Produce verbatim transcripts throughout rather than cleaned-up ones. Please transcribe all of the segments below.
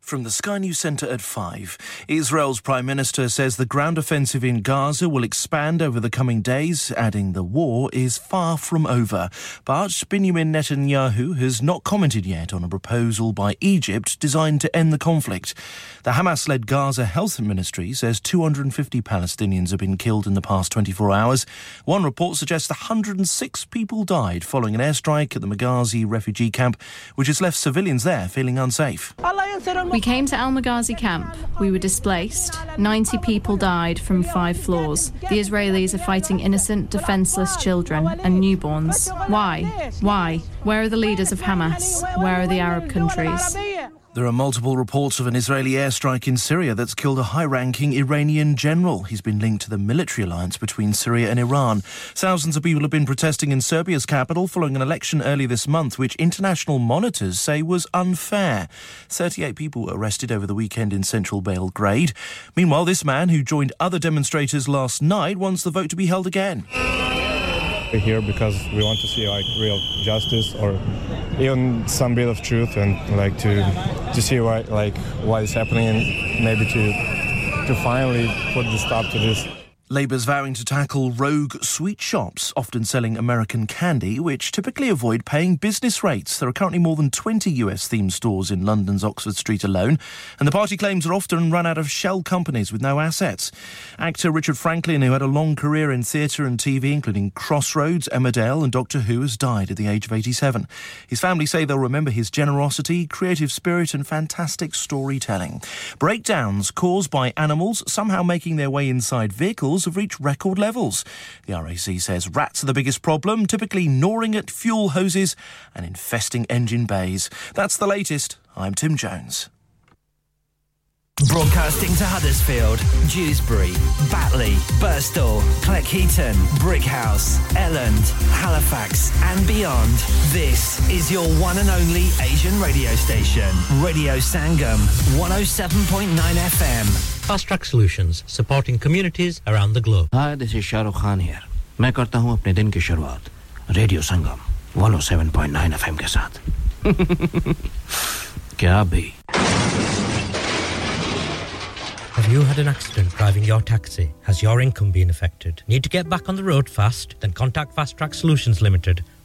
From the Sky News Centre at five. Israel's Prime Minister says the ground offensive in Gaza will expand over the coming days, adding the war is far from over. But Benjamin Netanyahu has not commented yet on a proposal by Egypt designed to end the conflict. The Hamas-led Gaza Health Ministry says two hundred fifty Palestinians have been killed in the past twenty-four hours. One report suggests one hundred six people died following an airstrike at the Maghazi refugee camp, which has left civilians there feeling unsafe. We came to Al Maghazi camp. We were displaced. ninety people died from five floors. The Israelis are fighting innocent, defenseless children and newborns. Why? Why? Where are the leaders of Hamas? Where are the Arab countries? There are multiple reports of an Israeli airstrike in Syria that's killed a high-ranking Iranian general. He's been linked to the military alliance between Syria and Iran. Thousands of people have been protesting in Serbia's capital following an election early this month, which international monitors say was unfair. thirty-eight people were arrested over the weekend in central Belgrade. Meanwhile, this man, who joined other demonstrators last night, wants the vote to be held again. We're here because we want to see like real justice or even some bit of truth, and like to to see why like what is happening, and maybe to to finally put the stop to this. Labour's vowing to tackle rogue sweet shops, often selling American candy, which typically avoid paying business rates. There are currently more than twenty U S-themed stores in London's Oxford Street alone, and the party claims are often run out of shell companies with no assets. Actor Richard Franklin, who had a long career in theatre and T V, including Crossroads, Emmerdale and Doctor Who, has died at the age of eighty-seven. His family say they'll remember his generosity, creative spirit and fantastic storytelling. Breakdowns caused by animals somehow making their way inside vehicles have reached record levels. The R A C says rats are the biggest problem, typically gnawing at fuel hoses and infesting engine bays. That's the latest. I'm Tim Jones. Broadcasting to Huddersfield, Dewsbury, Batley, Birstall, Cleckheaton, Brickhouse, Elland, Halifax and beyond. This is your one and only Asian radio station. Radio Sangam, one oh seven point nine F M. Fast Track Solutions, supporting communities around the globe. Hi, this is Shahrukh Khan here. मैं करता हूँ अपने दिन की शुरुआत radio Sangam one oh seven point nine F M के साथ. क्या भी? Have you had an accident driving your taxi? Has your income been affected? Need to get back on the road fast? Then contact Fast Track Solutions Limited,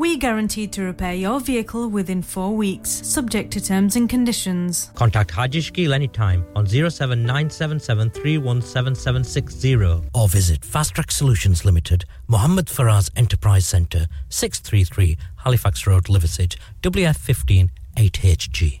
We guarantee to repair your vehicle within four weeks, subject to terms and conditions. Contact Haji Shkil anytime on zero seven nine seven seven three one seven seven six zero or visit Fast Track Solutions Limited, Mohamed Faraz Enterprise Centre, six thirty-three Halifax Road, Liversidge, W F one five eight H G.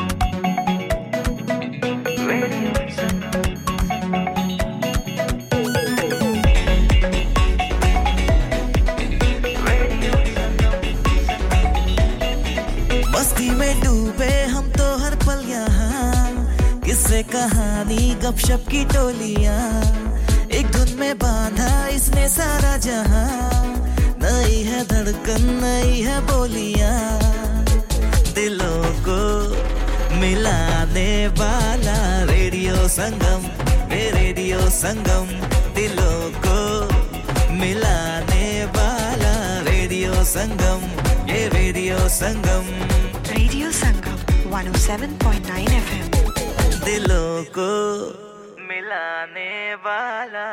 Radio Sangam. किससे कहानी गपशप की टोलियां एक धुन में बांधा इसने सारा जहां नई है धड़कन नई है बोलियां दिलों को मिलाने वाला रेडियो संगम रे रेडियो संगम दिलों को मिलाने वाला रेडियो संगम ये radio Sangam radio Sangam one oh seven point nine F M दिलों को मिलाने वाला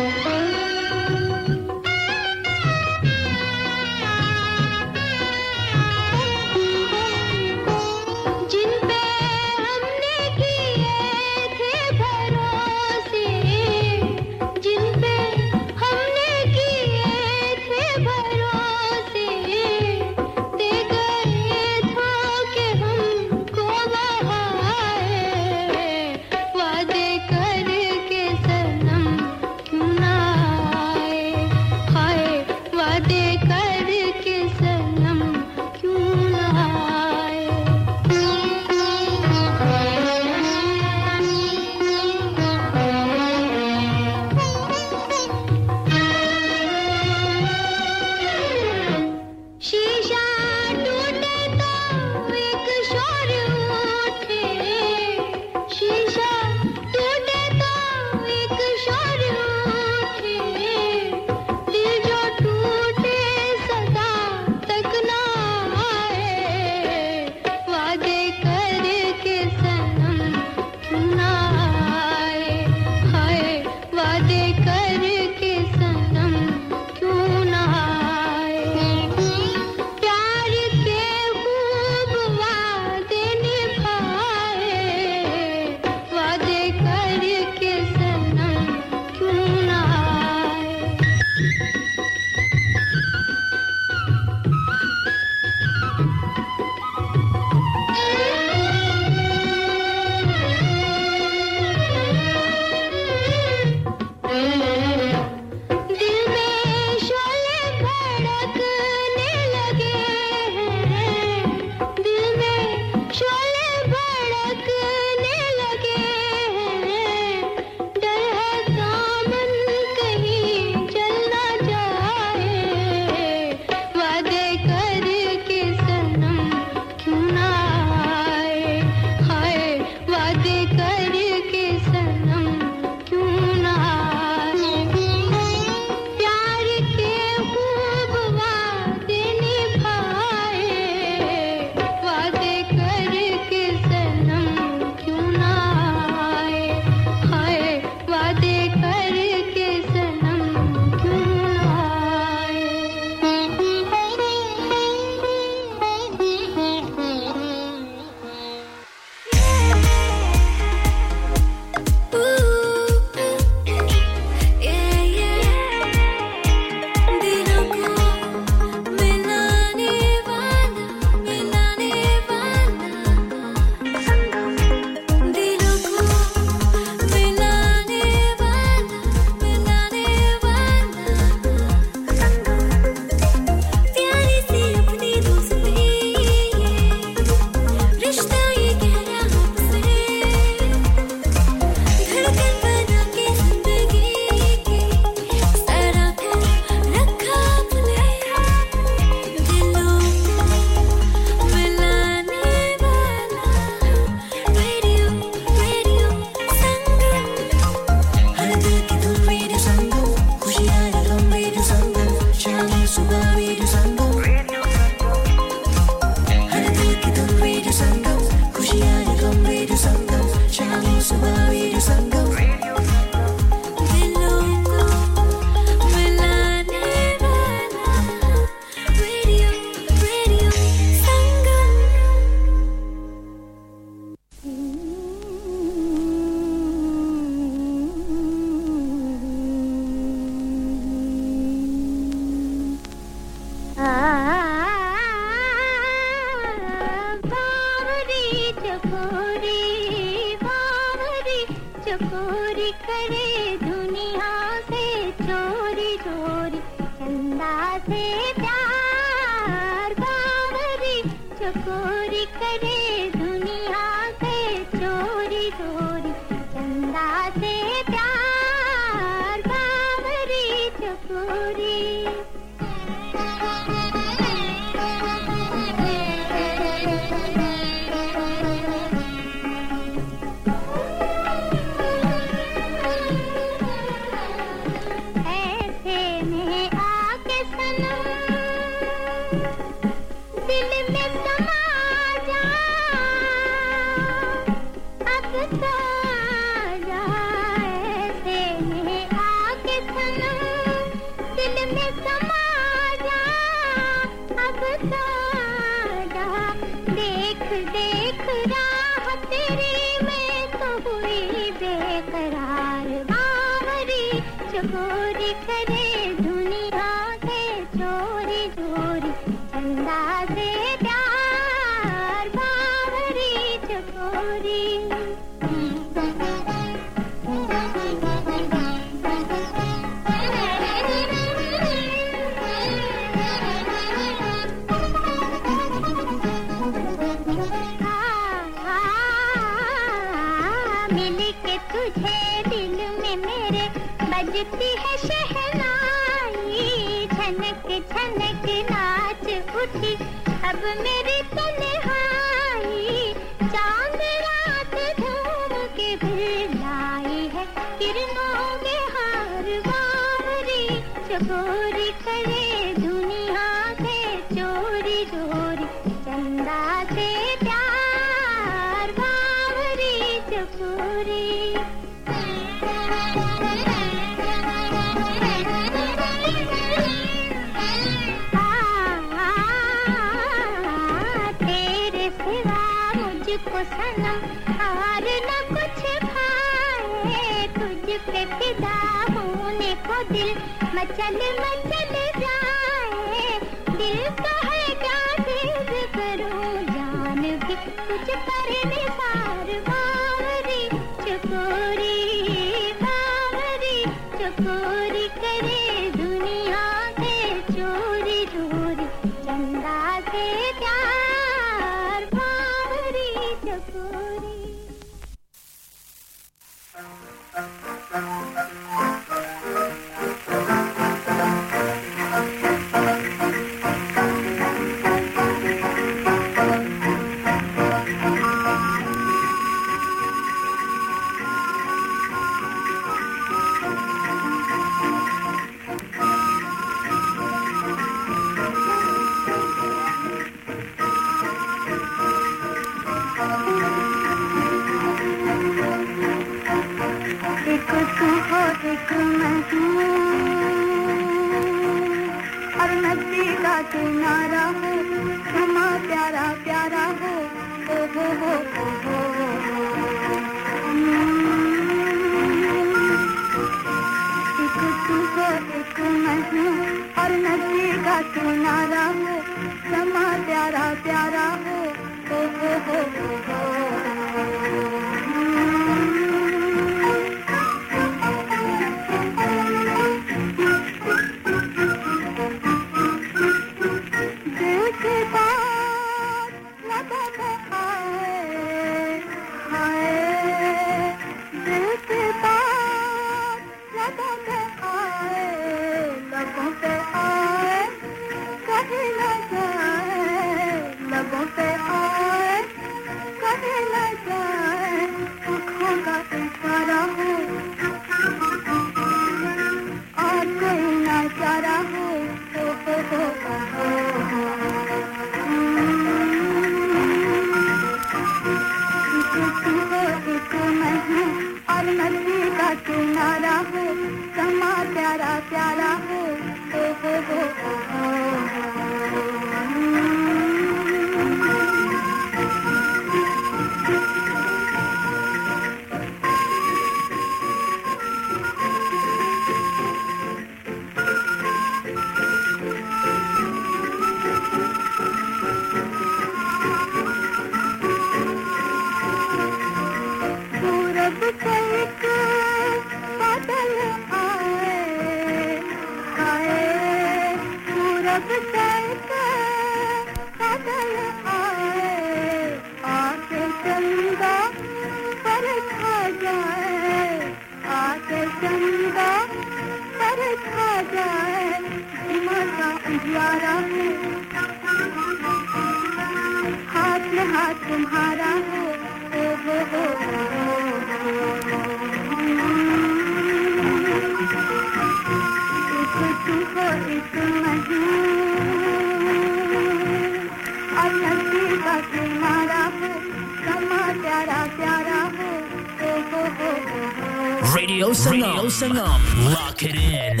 Radio Sangam. Radio Sangam. Lock it in and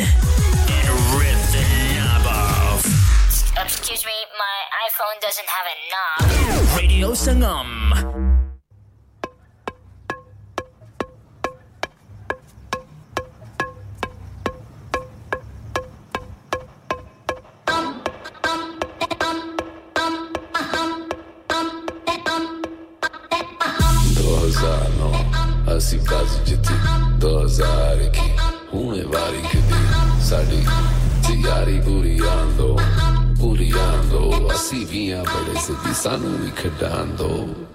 rip the knob off. Excuse me, my iPhone doesn't have a knob. Radio Sangam. Sanu we could handle.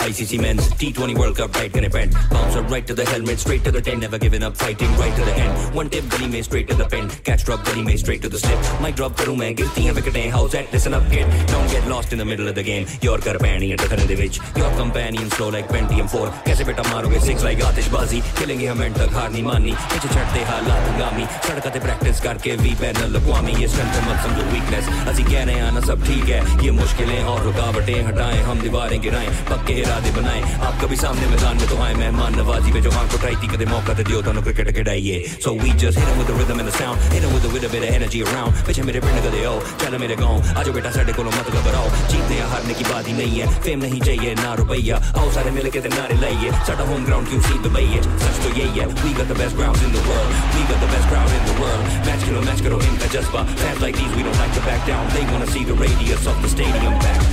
I C C men's T twenty World Cup right in a pen. Bounce up right to the helmet, straight to the ten. Never giving up, fighting right to the end. One tip, gully may straight to the pen. Catch drop, gully may straight to the slip. Mic drop, karu main, gilti hai wicket hai. How's that? Listen up, kid. Don't get lost in the middle of the game. Your karpani and the vich. Your companion slow like Pentium four. Kaise beta maroge six like Aatishbazi. Killing him and tak haar nahi mani. Piche chhatte halat hangami. Sadkate practice karke we banner lagwami. Ye strength mat samjho weakness. Assi keh rahe hain na sab theek hai. Ye mushkilein aur rukawatein hataye. Hum diwarein giraye. Pakke irade बनाए आप कभी सामने मैदान में तो आए मेहमान नवाजी पे जो आंख उठाई थी कदे मौका दे दियो तोनो क्रिकेट खिलाइए so we just hit 'em with the rhythm and the sound hit 'em with a little bit of energy around पीछे मेरे पिंड का दे आओ चल मेरे गांव आ जाओ बेटा साडे कोलो मत घबराओ जीतने या हारने की बात ही नहीं है फेम नहीं चाहिए ना रुपैया आओ सारे मिलके ते नारे लाइए साडा होम ग्राउंड क्यूसी दुबई है सच तो यही है we got the best grounds in the world we got the best crowd in the world match kilo match kilo इनका जज्बा fans like these we don't like to back down they want to see the radius of the stadium back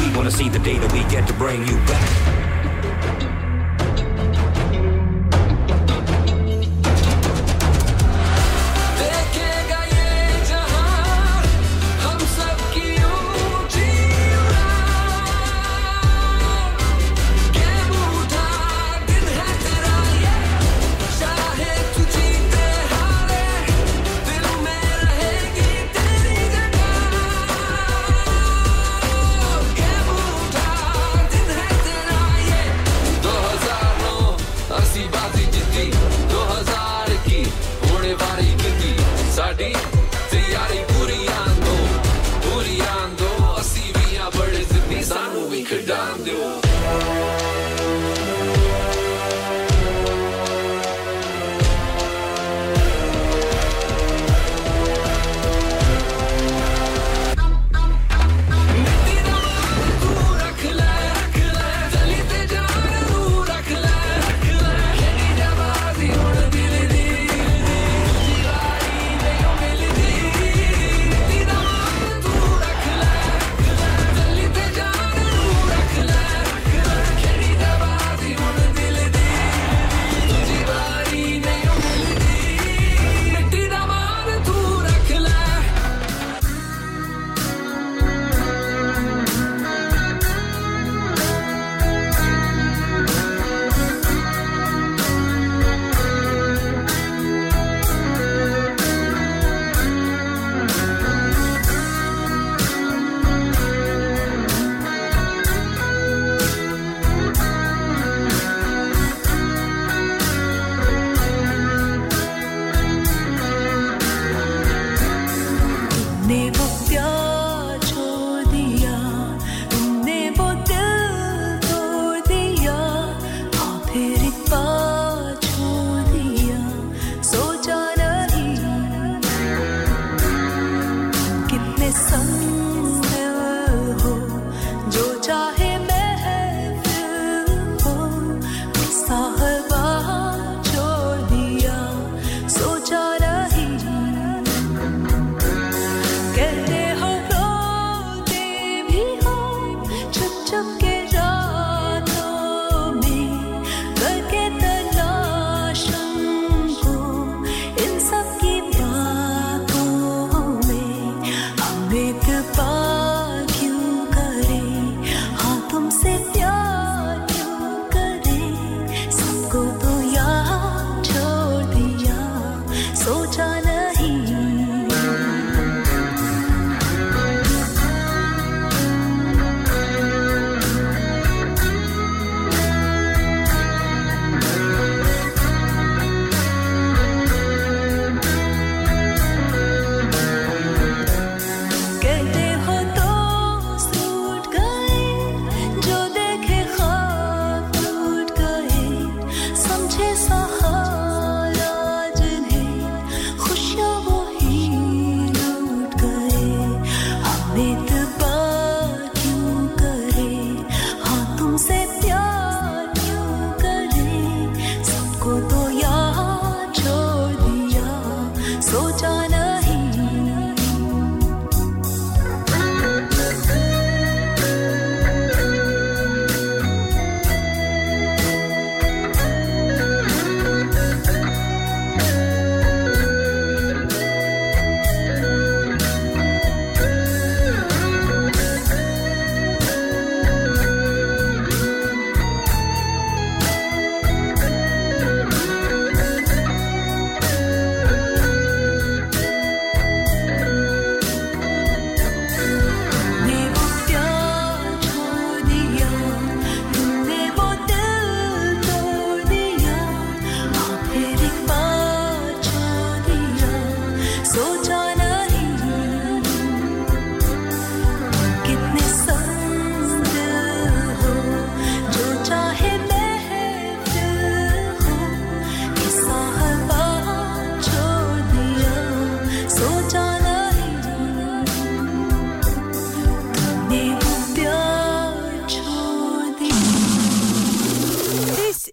We wanna see the day that we get to bring you back.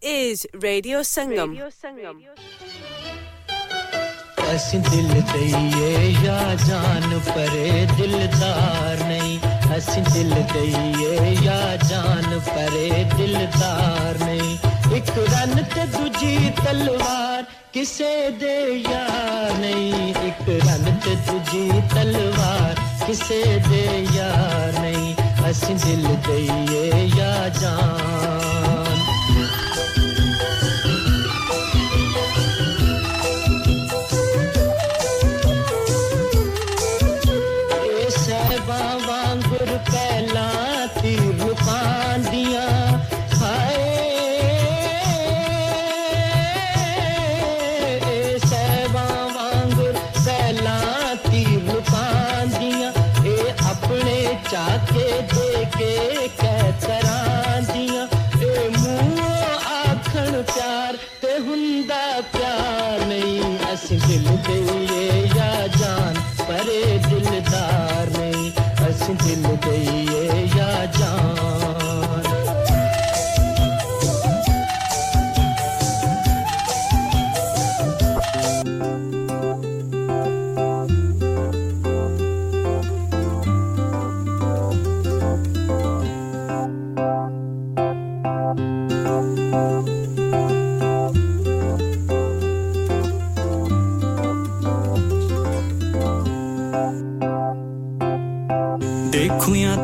is Radio Sangam. Radio Sangam. Asin dil te ye ya jaan pare dildar nahi asin dil te ye ya jaan pare dildar nahi ek ran te duji talwar kise de yaar nahi ek ran te duji talwar kise de yaar nahi asin dil te ye ya jaan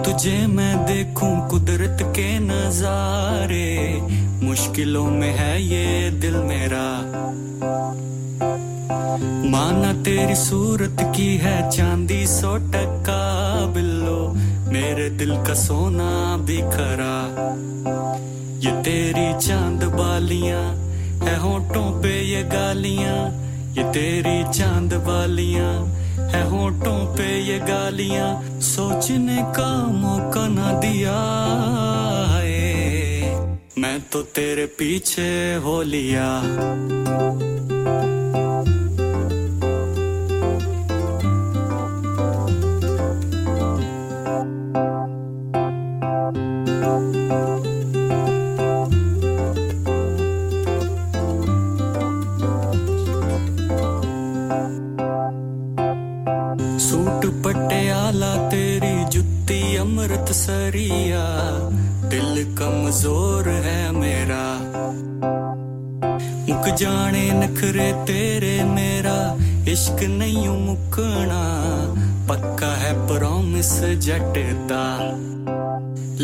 तुझे मैं देखूं कुदरत के नजारे मुश्किलों में है ये दिल मेरा माना तेरी सूरत की है चांदी सौ टका बिल्लो मेरे दिल का सोना बिखरा ये तेरी चांद बालियां है होठों पे ये गालियां ये तेरी चांद बालियां है होठों पे ये गालियां सोचने का मौका ना दिया है मैं तो तेरे पीछे हो लिया सरिया दिल कमजोर है मेरा मुक जाने नखरे तेरे मेरा इश्क नहीं मुकना पक्का है प्रॉमिस जटदा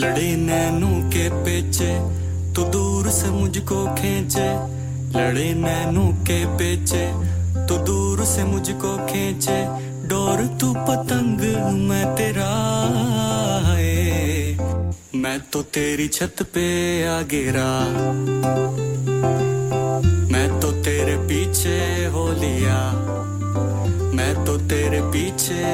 लड़े नैनों के पीछे तू दूर से मुझको खींचे लड़े नैनों के पीछे तू दूर से मुझको खींचे डोर तू पतंग मैं तेरा मैं तो तेरी छत पे आ गिरा मैं तो तेरे पीछे हो लिया मैं तो तेरे पीछे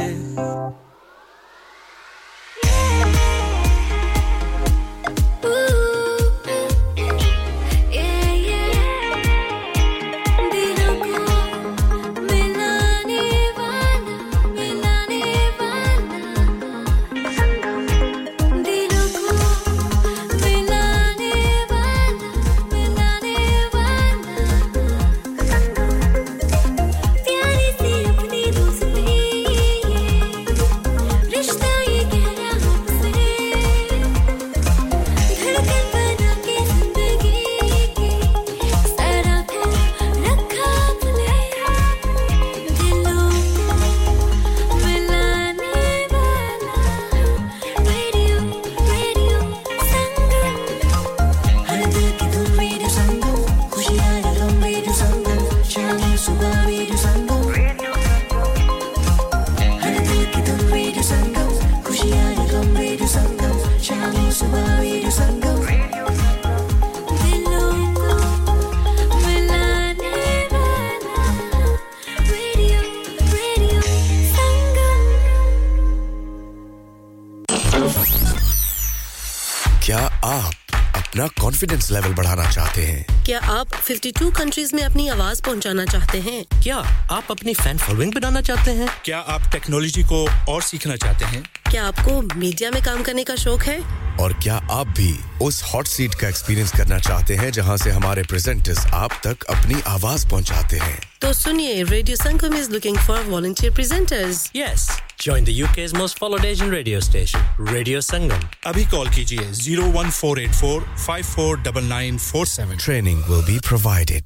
लेवल बढ़ाना चाहते हैं क्या आप fifty-two कंट्रीज में अपनी आवाज पहुंचाना चाहते हैं क्या आप अपनी फैन फॉलोइंग बनाना चाहते हैं क्या आप टेक्नोलॉजी को और सीखना चाहते हैं क्या आपको मीडिया में काम करने का शौक है और क्या आप भी उस हॉट सीट का एक्सपीरियंस करना चाहते हैं जहां से हमारे प्रेजेंटर्स आप तक अपनी आवाज पहुंचाते हैं तो सुनिए radio Sangam is looking for volunteer presenters yes join the UK's most followed Asian radio station Radio Sangam abhi call kijiye zero one four eight four five four nine nine four seven training will be provided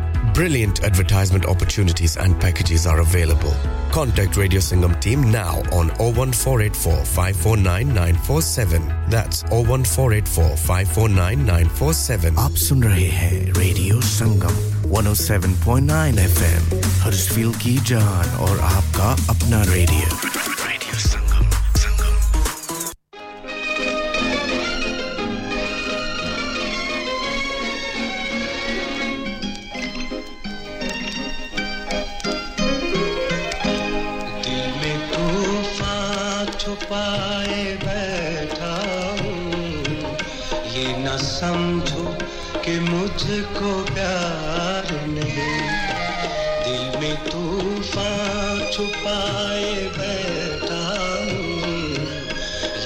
Brilliant advertisement opportunities and packages are available. Contact Radio Sangam team now on zero one four eight four five four nine nine four seven. That's zero one four eight four five four nine nine four seven. Aap sun rahe hain Radio Sangam one oh seven point nine F M. Huddersfield ki jaan aur aapka apna radio. Radio Sangam. पाए बैठा हूँ ये न समझो कि मुझको प्यार नहीं दिल में तूफान छुपाए बैठा हूँ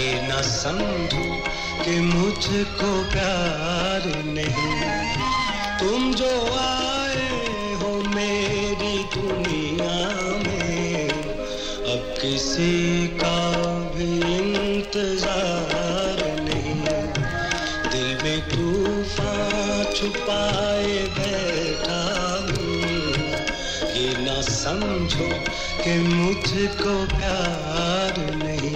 ये न समझो कि मुझको प्यार नहीं तुम जो आए हो मेरी दुनिया में अब किसी का इंतजार नहीं दिल में तूफान छुपाए बैठा हूँ ये ना समझो कि मुझको प्यार नहीं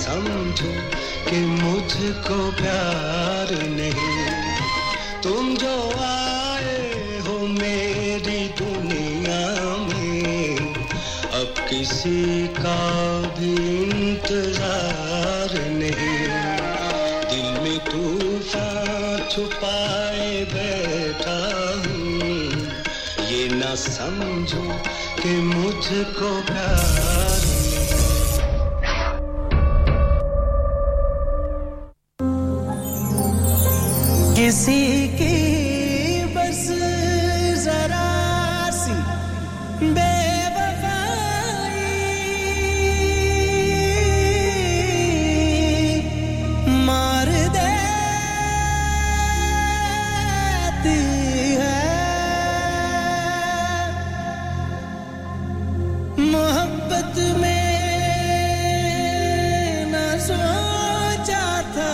समझो कि मुझको प्यार नहीं को प्यार नहीं तुम जो आए हो मेरी दुनिया में अब किसी का भी इंतजार नहीं दिल में तूफान छुपाए बैठा हूँ ये ना समझो कि मुझको प्यार किसी की बस जरा सी बेवफाई मार देती है मोहब्बत में ना सोचा था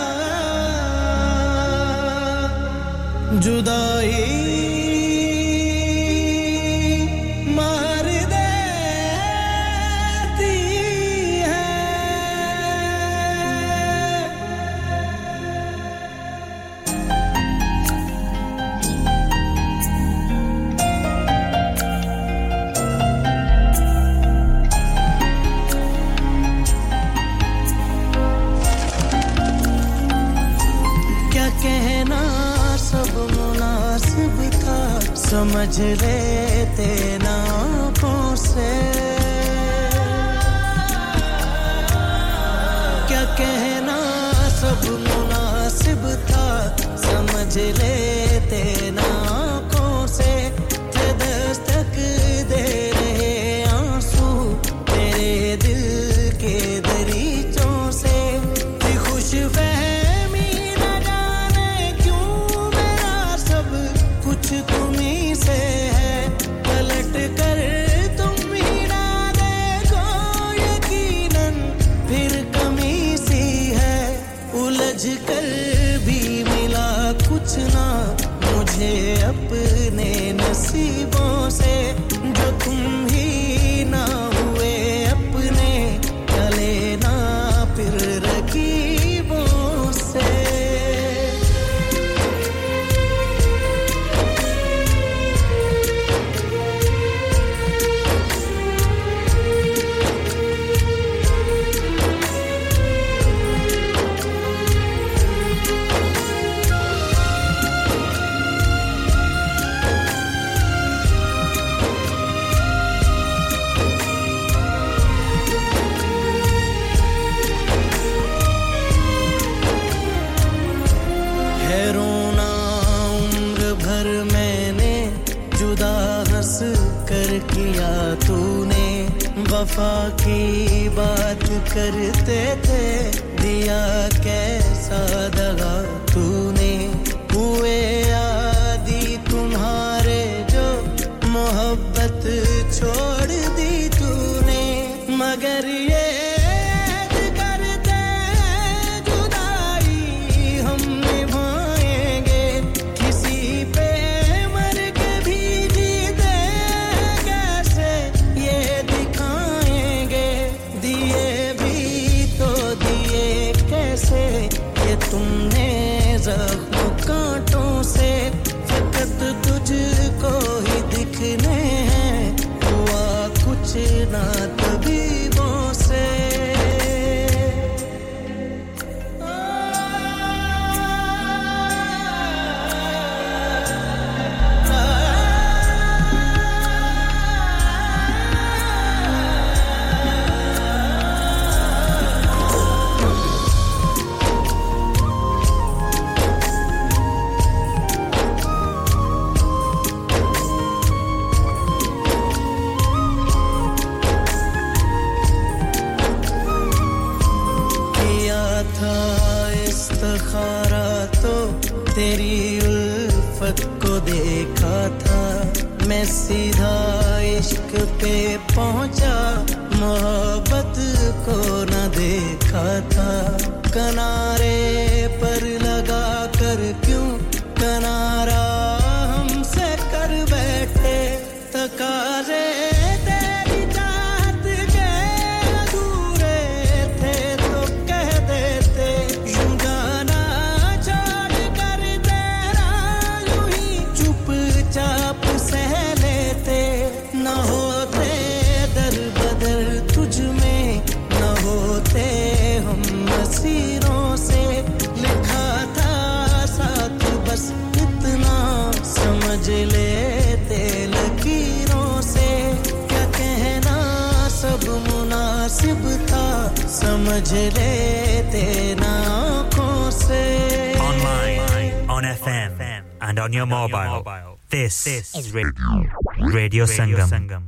Radio Sangam. Sangam.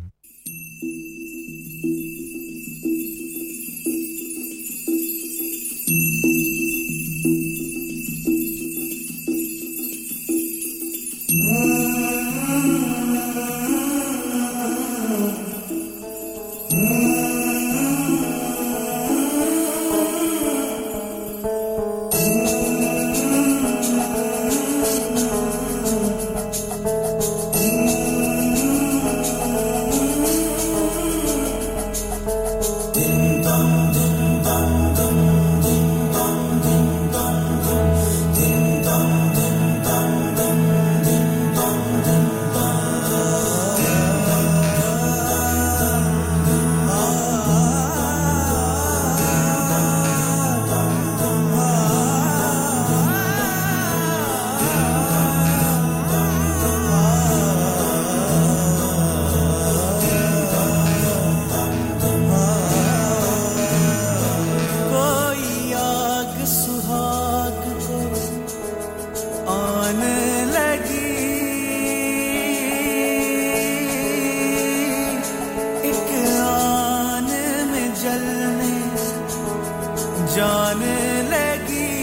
जाने लगी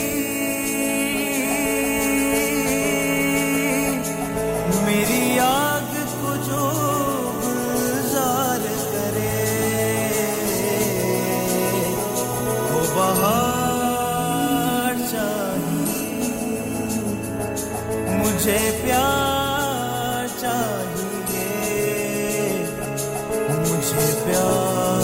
मेरी आग को जो गुलजार करे वो बहार चाहिए मुझे प्यार चाहिए मुझे प्यार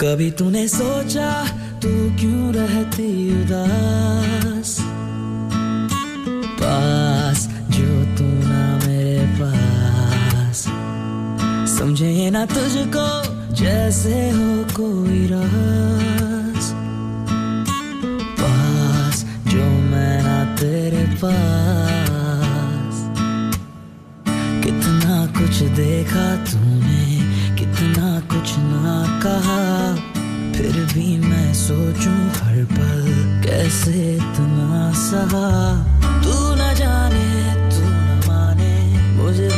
कभी तूने सोचा तू क्यों रहती उदास पास जो तू ना मेरे पास समझे ये ना तुझको जैसे हो कोई राज पास जो मैं ना तेरे पास कितना कुछ देखा तूने कितना कुछ ना कहा फिर भी मैं सोचूं हर पल कैसे इतना सहा तू ना जाने तू ना माने मुझे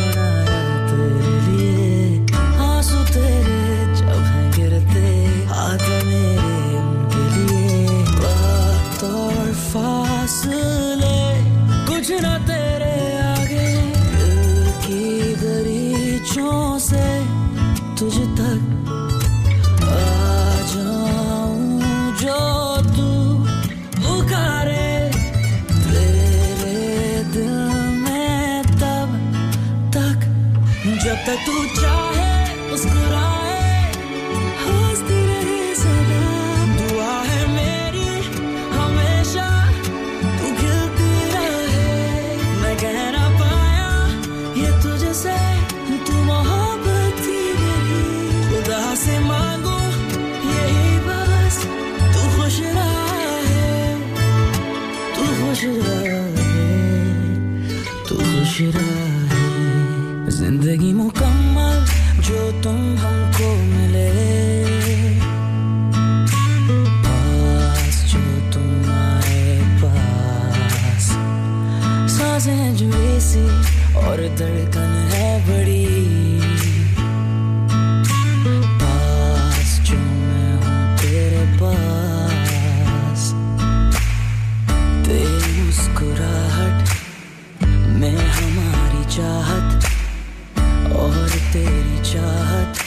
तक तू चाहे मुस्कुराए हंसती रहे सदा दुआ है मेरी हमेशा तू खिलती रहे मैं कह ना पाया ये तुझे से तू मोहब्बत थी मेरी खुदा से मांगो यही बस तू खुश रहे तू खुश रहे तू खुश रहे जिंदगी मुकम्मल जो तुम हमको मिले पास जो तुम आए पास सांसें जो ऐसी और धड़कन है बड़ी पास जो मैं हूँ तेरे पास तेरी मुस्कुराहट में हमारी चाहत और तेरी चाहत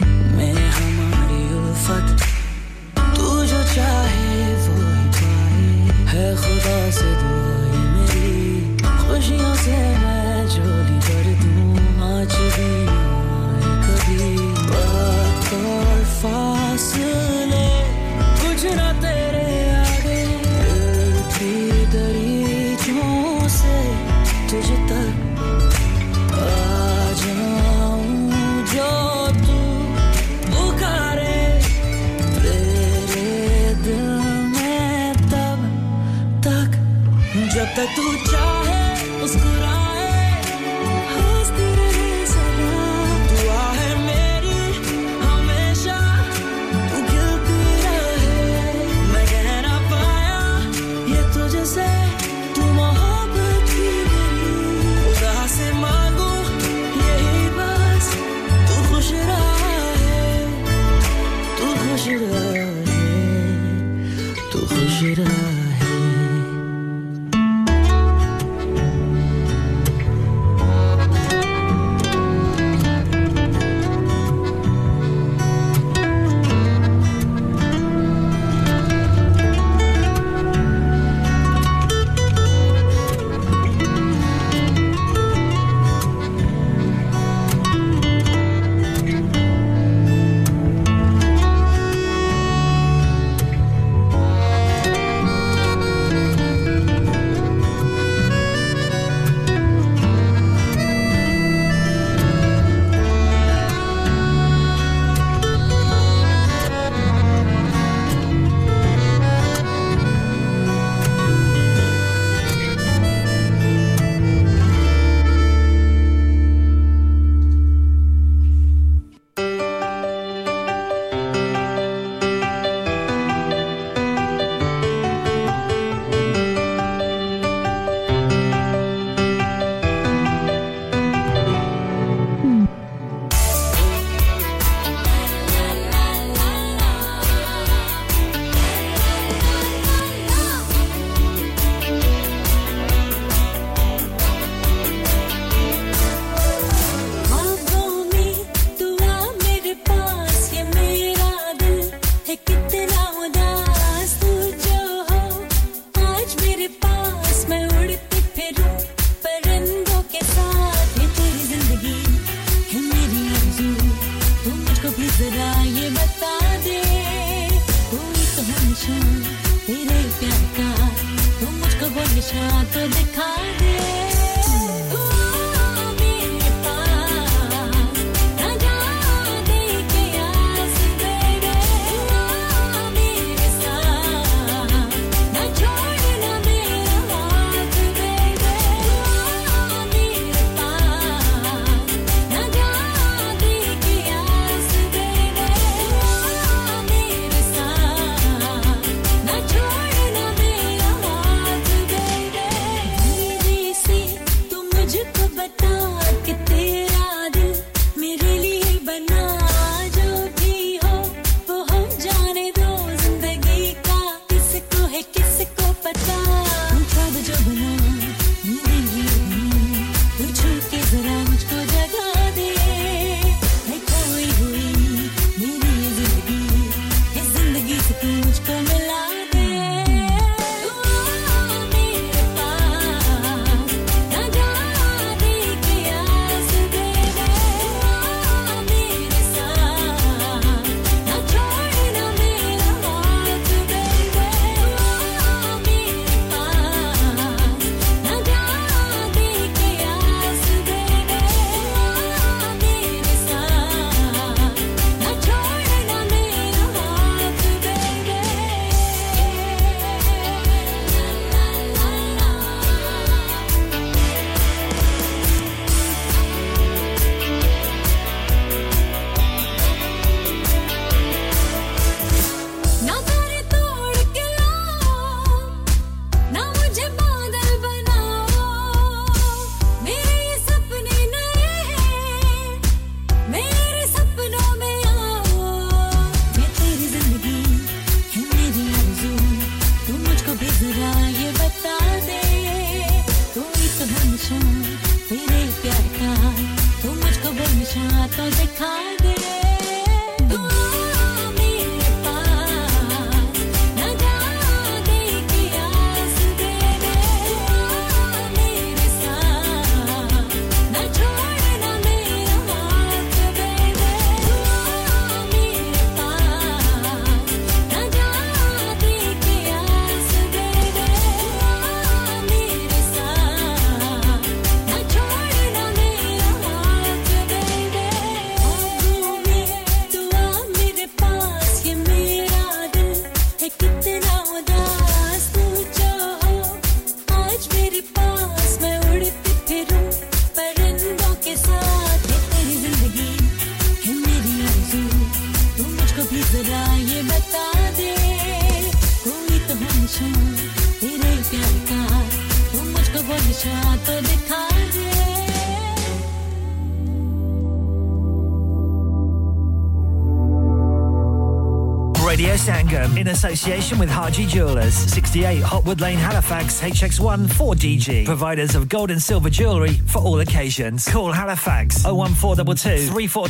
में हमारी उल्फत तू जो चाहे वो ही पाए है खुदा से दुआएं मेरी खुशियों से मैं झोली भर दूं आज भी आए कभी वक्त और फासले कुछ ना तेरे आगे दिल की दरीचों से तुझे तक जब तक तू चाहे मुस्कुराए हंसती रहे सदा दुआ है मेरी हमेशा तू खिलती रहे मैं कह ना पाया ये तुझे से तू मोहब्बत थी मेरी खुदा से मांगो यही बस तू खुश रहे तू खुश रहे तू खुश रहे I Radio Sangam, in association with Haji Jewellers, sixty-eight Hotwood Lane, Halifax, H X one four D G. Providers of gold and silver jewellery for all occasions. Call Halifax oh one four two two three four